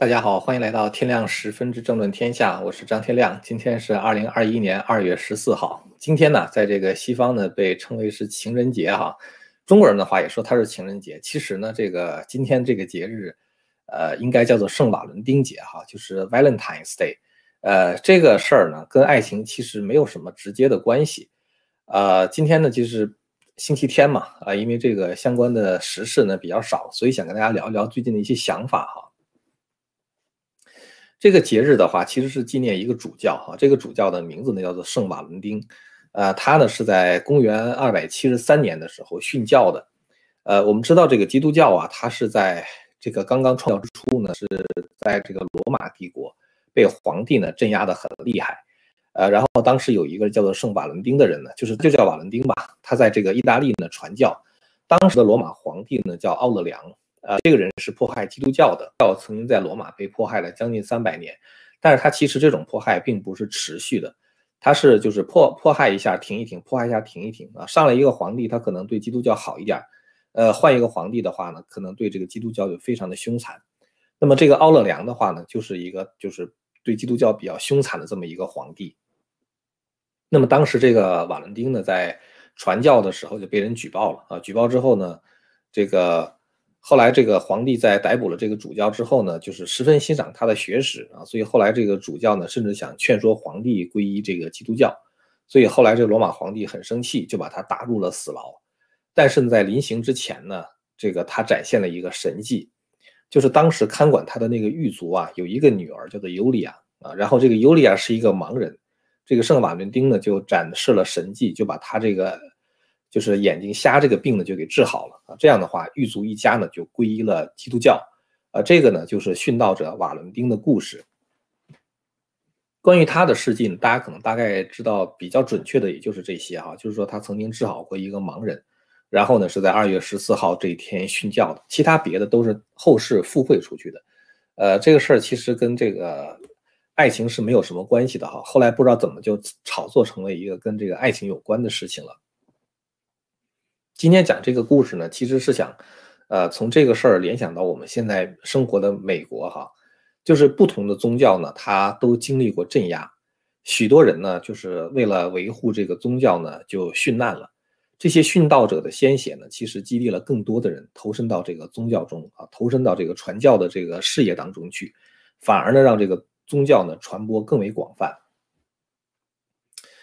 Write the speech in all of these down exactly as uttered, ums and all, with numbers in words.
大家好，欢迎来到天亮十分之政论天下，我是张天亮。今天是二零二一年二月十四号。今天呢，在这个西方呢被称为是情人节哈，中国人的话也说它是情人节。其实呢，这个今天这个节日，呃，应该叫做圣瓦伦丁节哈，就是 Valentine's Day。呃，这个事儿呢，跟爱情其实没有什么直接的关系。呃，今天呢，就是星期天嘛，啊、呃，因为这个相关的时事呢比较少，所以想跟大家聊一聊最近的一些想法哈。这个节日的话，其实是纪念一个主教哈、啊，这个主教的名字呢叫做圣瓦伦丁，呃，他呢是在公元二百七十三年的时候殉教的，呃，我们知道这个基督教啊，它是在这个刚刚创教之初呢，是在这个罗马帝国被皇帝呢镇压的很厉害，呃，然后当时有一个叫做圣瓦伦丁的人呢，就是就叫瓦伦丁吧，他在这个意大利呢传教，当时的罗马皇帝呢叫奥勒良。呃，这个人是迫害基督教的，教曾经在罗马被迫害了将近三百年，但是他其实这种迫害并不是持续的，他是就是迫迫害一下停一停，迫害一下停一停啊，上了一个皇帝，他可能对基督教好一点，呃，换一个皇帝的话呢，可能对这个基督教就非常的凶残。那么这个奥勒良的话呢，就是一个就是对基督教比较凶残的这么一个皇帝。那么当时这个瓦伦丁呢，在传教的时候就被人举报了啊，举报之后呢，这个。后来这个皇帝在逮捕了这个主教之后呢，就是十分欣赏他的学识啊，所以后来这个主教呢，甚至想劝说皇帝皈依这个基督教，所以后来这个罗马皇帝很生气，就把他打入了死牢。但是在临行之前呢，这个他展现了一个神迹，就是当时看管他的那个狱卒啊，有一个女儿叫做尤利亚啊，然后这个尤利亚是一个盲人，这个圣瓦伦丁呢就展示了神迹，就把他这个。就是眼睛瞎这个病呢就给治好了啊，这样的话狱卒一家呢就皈依了基督教，呃，这个呢就是殉道者瓦伦丁的故事。关于他的事迹呢，大家可能大概知道比较准确的也就是这些哈、啊，就是说他曾经治好过一个盲人，然后呢是在二月十四号这一天殉教的，其他别的都是后世附会出去的，呃，这个事儿其实跟这个爱情是没有什么关系的哈，后来不知道怎么就炒作成为一个跟这个爱情有关的事情了。今天讲这个故事呢，其实是想，呃，从这个事儿联想到我们现在生活的美国哈，就是不同的宗教呢，它都经历过镇压，许多人呢，就是为了维护这个宗教呢，就殉难了。这些殉道者的鲜血呢，其实激励了更多的人投身到这个宗教中啊，投身到这个传教的这个事业当中去，反而呢，让这个宗教呢传播更为广泛。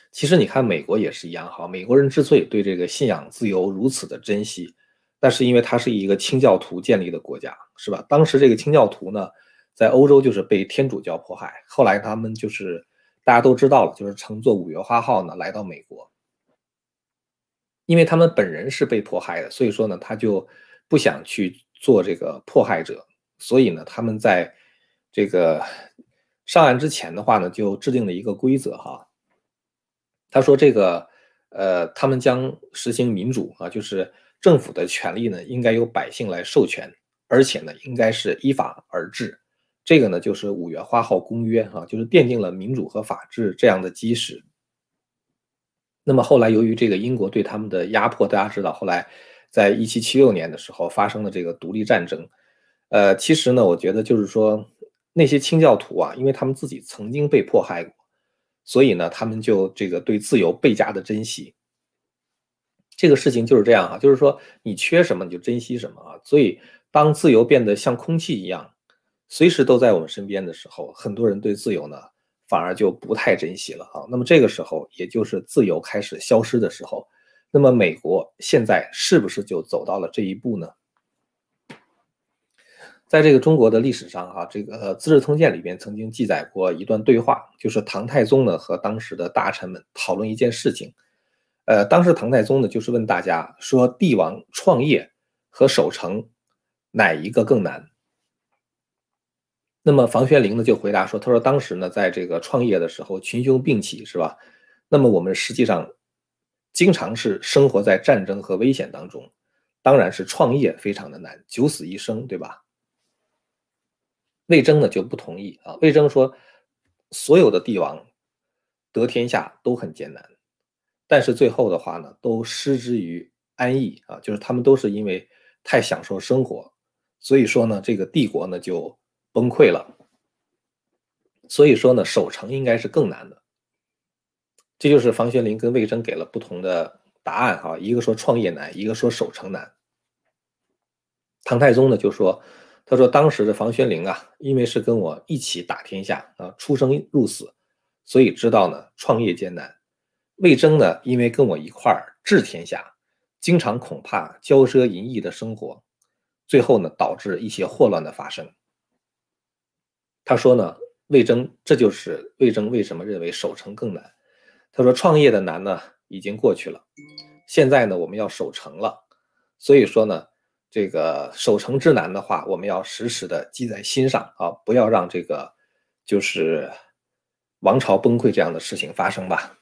其实你看美国也是一样哈，美国人之所以对这个信仰自由如此的珍惜，那是因为它是一个清教徒建立的国家，是吧？当时这个清教徒呢，在欧洲就是被天主教迫害，后来他们就是大家都知道了，就是乘坐五月花号呢来到美国，因为他们本人是被迫害的，所以说呢他就不想去做这个迫害者，所以呢他们在这个上岸之前的话呢，就制定了一个规则哈。他说这个，呃，他们将实行民主啊，就是政府的权力呢，应该由百姓来授权，而且呢，应该是依法而治。这个呢，就是五月花号公约啊，就是奠定了民主和法治这样的基石。那么后来，由于这个英国对他们的压迫，大家知道，后来在一七七六年的时候发生了这个独立战争。呃，其实呢，我觉得就是说那些清教徒啊，因为他们自己曾经被迫害过。所以呢，他们就这个对自由倍加的珍惜。这个事情就是这样啊，就是说你缺什么你就珍惜什么啊。所以当自由变得像空气一样，随时都在我们身边的时候，很多人对自由呢反而就不太珍惜了啊。那么这个时候，也就是自由开始消失的时候，那么美国现在是不是就走到了这一步呢？在这个中国的历史上哈、啊，这个呃《资治通鉴》里边曾经记载过一段对话，就是唐太宗呢和当时的大臣们讨论一件事情，呃，当时唐太宗呢就是问大家说，帝王创业和守城哪一个更难？那么房玄龄呢就回答说，他说当时呢在这个创业的时候群雄并起，是吧？那么我们实际上经常是生活在战争和危险当中，当然是创业非常的难，九死一生，对吧？魏征呢就不同意啊，魏征说所有的帝王得天下都很艰难，但是最后的话呢都失之于安逸啊，就是他们都是因为太享受生活，所以说呢这个帝国呢就崩溃了。所以说呢，守城应该是更难的。这就是房玄龄跟魏征给了不同的答案哈，一个说创业难，一个说守城难。唐太宗呢就说，他说当时的房玄龄啊，因为是跟我一起打天下啊，出生入死，所以知道呢创业艰难。魏征呢，因为跟我一块儿治天下，经常恐怕骄奢淫逸的生活，最后呢导致一些祸乱的发生。他说呢，魏征这就是魏征为什么认为守城更难。他说创业的难呢已经过去了，现在呢我们要守城了，所以说呢这个守城之难的话，我们要时时的记在心上啊，不要让这个就是王朝崩溃这样的事情发生吧。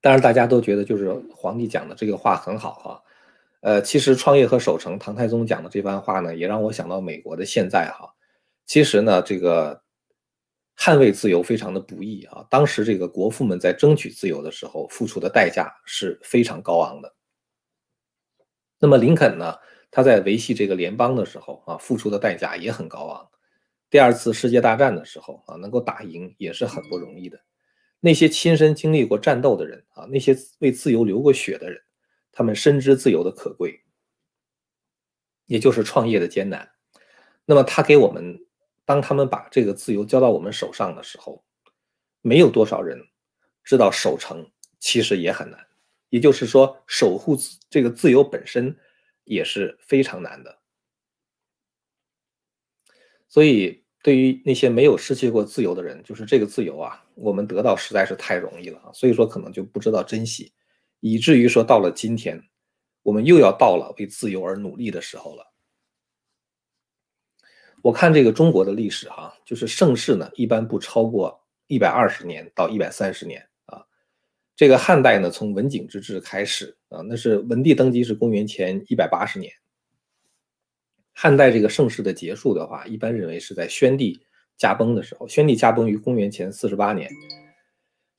当然大家都觉得就是皇帝讲的这个话很好哈、啊，呃，其实创业和守城，唐太宗讲的这番话呢，也让我想到美国的现在哈、啊。其实呢，这个捍卫自由非常的不易啊，当时这个国父们在争取自由的时候付出的代价是非常高昂的。那么林肯呢，他在维系这个联邦的时候啊，付出的代价也很高昂。第二次世界大战的时候啊，能够打赢也是很不容易的。那些亲身经历过战斗的人啊，那些为自由流过血的人，他们深知自由的可贵，也就是创业的艰难。那么他给我们，当他们把这个自由交到我们手上的时候，没有多少人知道守城其实也很难。也就是说，守护这个自由本身也是非常难的。所以对于那些没有失去过自由的人，就是这个自由啊，我们得到实在是太容易了啊，所以说可能就不知道珍惜，以至于说到了今天，我们又要到了为自由而努力的时候了。我看这个中国的历史哈、啊，就是盛世呢一般不超过一百二十年到一百三十年。这个汉代呢，从文景之治开始啊，那是文帝登基是公元前一百八十年。汉代这个盛世的结束的话，一般认为是在宣帝驾崩的时候，宣帝驾崩于公元前四十八年，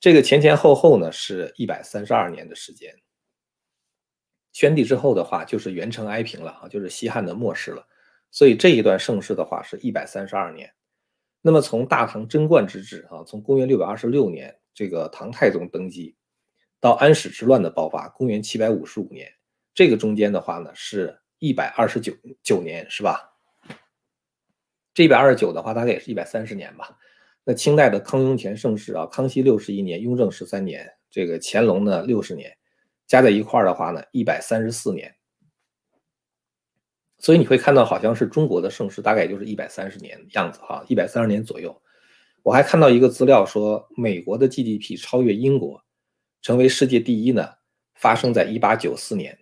这个前前后后呢是一百三十二年的时间。宣帝之后的话，就是元成哀平了啊，就是西汉的末世了，所以这一段盛世的话是一百三十二年。那么从大唐贞观之治啊，从公元六百二十六年这个唐太宗登基，到安史之乱的爆发，公元七百五十五年，这个中间的话呢是一百二十九年，是吧？这一百二十九的话大概也是一百三十年吧。那清代的康雍乾盛世啊，康熙六十一年，雍正十三年，这个乾隆呢六十年，加在一块的话呢一百三十四年。所以你会看到好像是中国的盛世大概也就是一百三十年样子哈，一百三十年左右。我还看到一个资料说，美国的 G D P 超越英国成为世界第一呢，发生在一八九四年。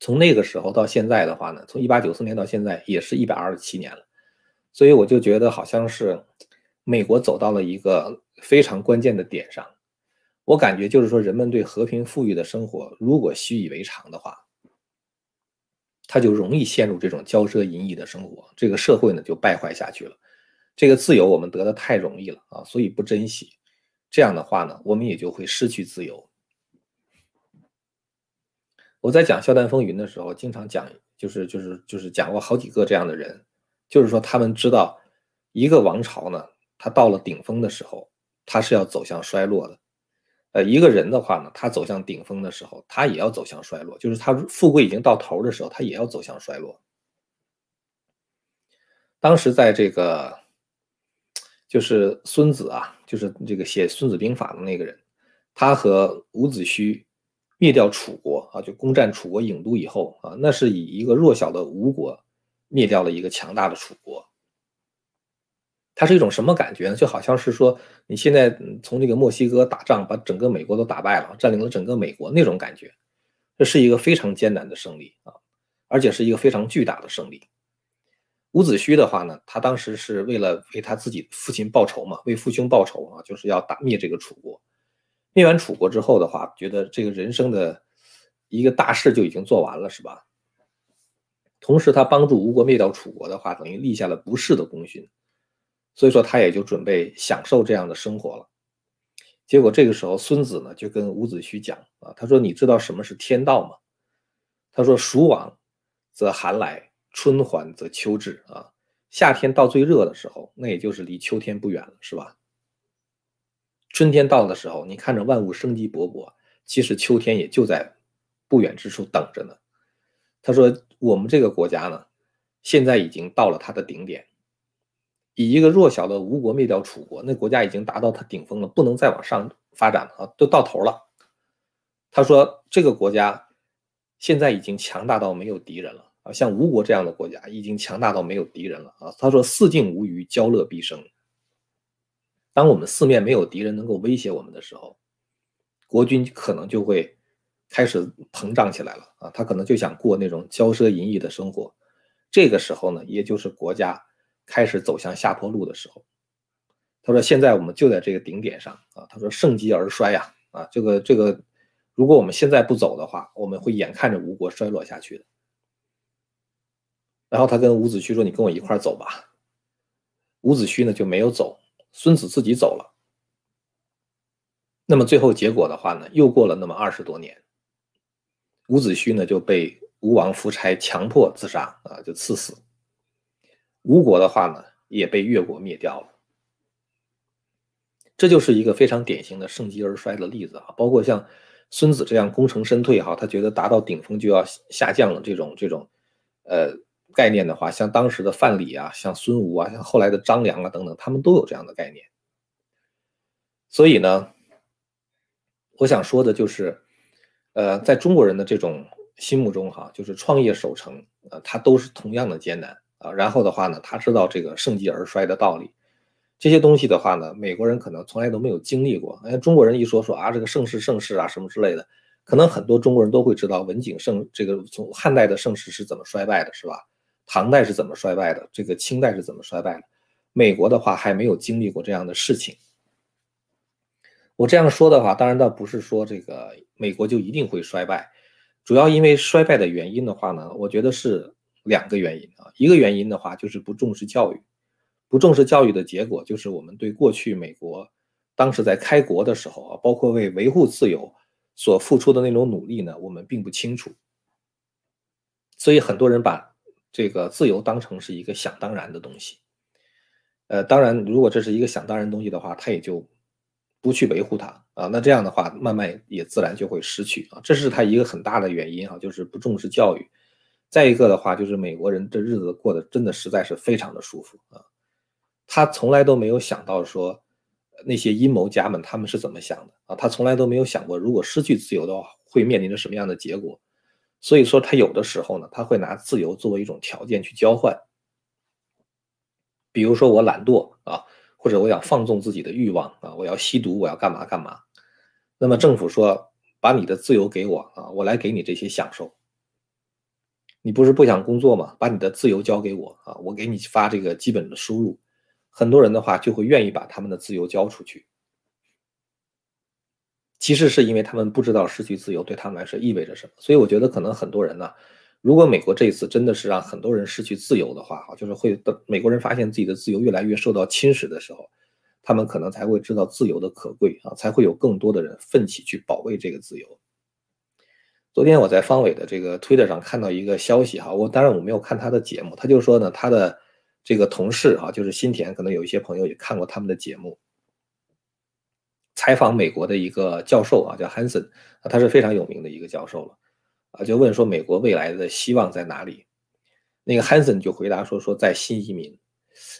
从那个时候到现在的话呢，从一八九四年到现在也是一百二十七年了。所以我就觉得好像是美国走到了一个非常关键的点上。我感觉就是说，人们对和平富裕的生活如果习以为常的话，他就容易陷入这种骄奢淫逸的生活，这个社会呢就败坏下去了。这个自由我们得的太容易了啊，所以不珍惜。这样的话呢，我们也就会失去自由。我在讲《笑谈风云》的时候，经常讲，就是就是就是讲过好几个这样的人，就是说他们知道，一个王朝呢，他到了顶峰的时候，他是要走向衰落的。呃，一个人的话呢，他走向顶峰的时候，他也要走向衰落，就是他富贵已经到头的时候，他也要走向衰落。当时在这个，就是孙子啊，就是这个写《孙子兵法》的那个人，他和伍子胥灭掉楚国啊，就攻占楚国郢都以后啊，那是以一个弱小的吴国灭掉了一个强大的楚国。它是一种什么感觉呢？就好像是说，你现在从这个墨西哥打仗，把整个美国都打败了，占领了整个美国那种感觉。这是一个非常艰难的胜利啊，而且是一个非常巨大的胜利。伍子胥的话呢，他当时是为了为他自己父亲报仇嘛，为父兄报仇啊，就是要打灭这个楚国。灭完楚国之后的话，觉得这个人生的一个大事就已经做完了，是吧？同时他帮助吴国灭掉楚国的话，等于立下了不世的功勋，所以说他也就准备享受这样的生活了。结果这个时候孙子呢就跟伍子胥讲啊，他说你知道什么是天道吗？他说蜀往则寒来，春还则秋至啊，夏天到最热的时候，那也就是离秋天不远了，是吧？春天到的时候，你看着万物生机勃勃，其实秋天也就在不远之处等着呢。他说，我们这个国家呢，现在已经到了它的顶点，以一个弱小的吴国灭掉楚国，那国家已经达到它顶峰了，不能再往上发展了啊，都到头了。他说，这个国家现在已经强大到没有敌人了。 啊，像吴国这样的国家已经强大到没有敌人了啊！他说“四境无虞，交乐必生”。当我们四面没有敌人能够威胁我们的时候，国君可能就会开始膨胀起来了啊！他可能就想过那种骄奢淫逸的生活。这个时候呢，也就是国家开始走向下坡路的时候。他说：“现在我们就在这个顶点上啊！”他说：“盛极而衰呀！啊，这个这个，如果我们现在不走的话，我们会眼看着吴国衰落下去的。” 然后他跟伍子胥说：“你跟我一块走吧。”伍子胥呢就没有走，孙子自己走了。那么最后结果的话呢，又过了那么二十多年，伍子胥呢就被吴王夫差强迫自杀啊，就赐死。吴国的话呢，也被越国灭掉了。这就是一个非常典型的盛极而衰的例子啊，包括像孙子这样功成身退哈，他觉得达到顶峰就要下降了这种这种，呃。 概念的话，像当时的范蠡啊，像孙吴啊，像后来的张良啊等等，他们都有这样的概念。所以呢，我想说的就是，呃，在中国人的这种心目中哈，就是创业守成啊，它都是同样的艰难啊。然后的话呢，他知道这个盛极而衰的道理，这些东西的话呢，美国人可能从来都没有经历过。哎，中国人一说说啊，这个盛世盛世啊什么之类的，可能很多中国人都会知道文景盛这个从汉代的盛世是怎么衰败的，是吧？ 唐代是怎么衰败的？这个清代是怎么衰败的？美国的话还没有经历过这样的事情。我这样说的话，当然倒不是说这个美国就一定会衰败，主要因为衰败的原因的话呢，我觉得是两个原因啊。一个原因的话就是不重视教育，不重视教育的结果就是我们对过去美国当时在开国的时候啊，包括为维护自由所付出的那种努力呢，我们并不清楚，所以很多人把 这个自由当成是一个想当然的东西，呃，当然，如果这是一个想当然的东西的话，他也就不去维护它啊。那这样的话，慢慢也自然就会失去啊。这是他一个很大的原因啊，就是不重视教育。再一个的话，就是美国人这日子过得真的实在是非常的舒服啊。他从来都没有想到说那些阴谋家们他们是怎么想的啊，他从来都没有想过如果失去自由的话会面临着什么样的结果。 所以说，他有的时候呢，他会拿自由作为一种条件去交换。比如说，我懒惰啊，或者我想放纵自己的欲望啊，我要吸毒，我要干嘛干嘛。那么政府说，把你的自由给我啊，我来给你这些享受。你不是不想工作吗？把你的自由交给我啊，我给你发这个基本的收入。很多人的话就会愿意把他们的自由交出去。其实是因为他们不知道失去自由对他们来说意味着什么，所以我觉得可能很多人呢、啊，如果美国这一次真的是让很多人失去自由的话，啊，就是会等美国人发现自己的自由越来越受到侵蚀的时候，他们可能才会知道自由的可贵啊，才会有更多的人奋起去保卫这个自由。昨天我在方伟的这个推特上看到一个消息哈、啊，我当然我没有看他的节目，他就说呢，他的这个同事啊，就是新田，可能有一些朋友也看过他们的节目。 采访美国的一个教授啊，叫 Hanson 啊，他是非常有名的一个教授了啊，就问说美国未来的希望在哪里？那个 Hanson 就回答说说在新移民。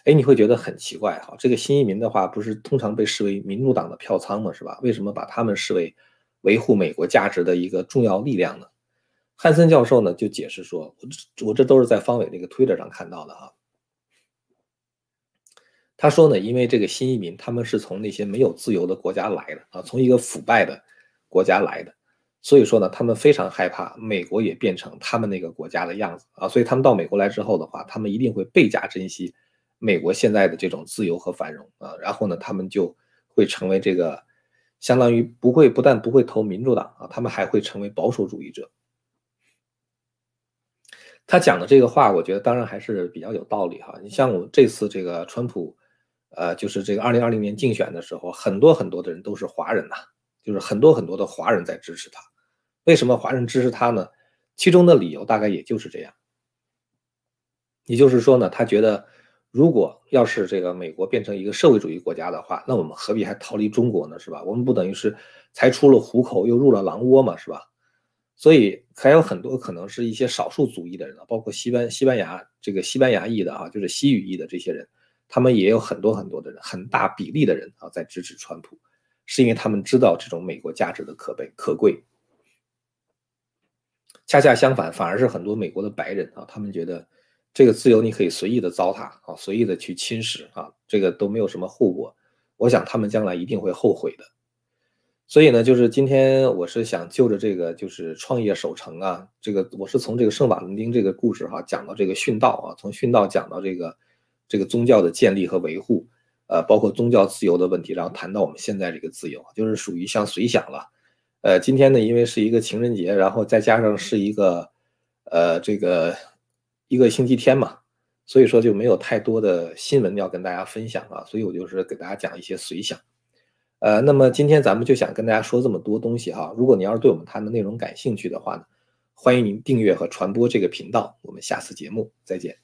哎，你会觉得很奇怪哈，这个新移民的话，不是通常被视为民主党的票仓嘛，是吧？为什么把他们视为维护美国价值的一个重要力量呢？汉森教授呢就解释说，我这我这都是在方伟那个推特上看到的啊。 他说呢，因为这个新移民，他们是从那些没有自由的国家来的啊，从一个腐败的国家来的，所以说呢，他们非常害怕美国也变成他们那个国家的样子啊，所以他们到美国来之后的话，他们一定会倍加珍惜美国现在的这种自由和繁荣啊，然后呢，他们就会成为这个相当于不会不但不会投民主党啊，他们还会成为保守主义者。他讲的这个话，我觉得当然还是比较有道理哈。你像我这次这个川普。 呃，就是这个二零二零年竞选的时候，很多很多的人都是华人呐、啊，就是很多很多的华人在支持他。为什么华人支持他呢？其中的理由大概也就是这样：也就是说呢，他觉得如果要是这个美国变成一个社会主义国家的话，那我们何必还逃离中国呢？是吧？我们不等于是才出了虎口又入了狼窝嘛，是吧？所以还有很多可能是一些少数族裔的人啊，包括西班西班牙这个西班牙裔的啊，就是西语裔的这些人，他们也有很多很多的人，很大比例的人啊，在支持川普，是因为他们知道这种美国价值的可悲可贵。恰恰相反，反而是很多美国的白人啊，他们觉得这个自由你可以随意的糟蹋啊，随意的去侵蚀啊，这个都没有什么后果。我想他们将来一定会后悔的。所以呢，就是今天我是想就着这个就是创业守城啊，这个我是从这个圣马丁这个故事哈、啊、讲到这个殉道啊，从殉道讲到这个这个宗教的建立和维护，呃，包括宗教自由的问题，然后谈到我们现在这个自由，就是属于像随想了。呃，今天呢，因为是一个情人节，然后再加上是一个呃这个一个星期天嘛，所以说就没有太多的新闻要跟大家分享啊，所以我就是给大家讲一些随想。呃，那么今天咱们就想跟大家说这么多东西哈。如果你要是对我们谈的内容感兴趣的话呢，欢迎您订阅和传播这个频道。我们下次节目再见。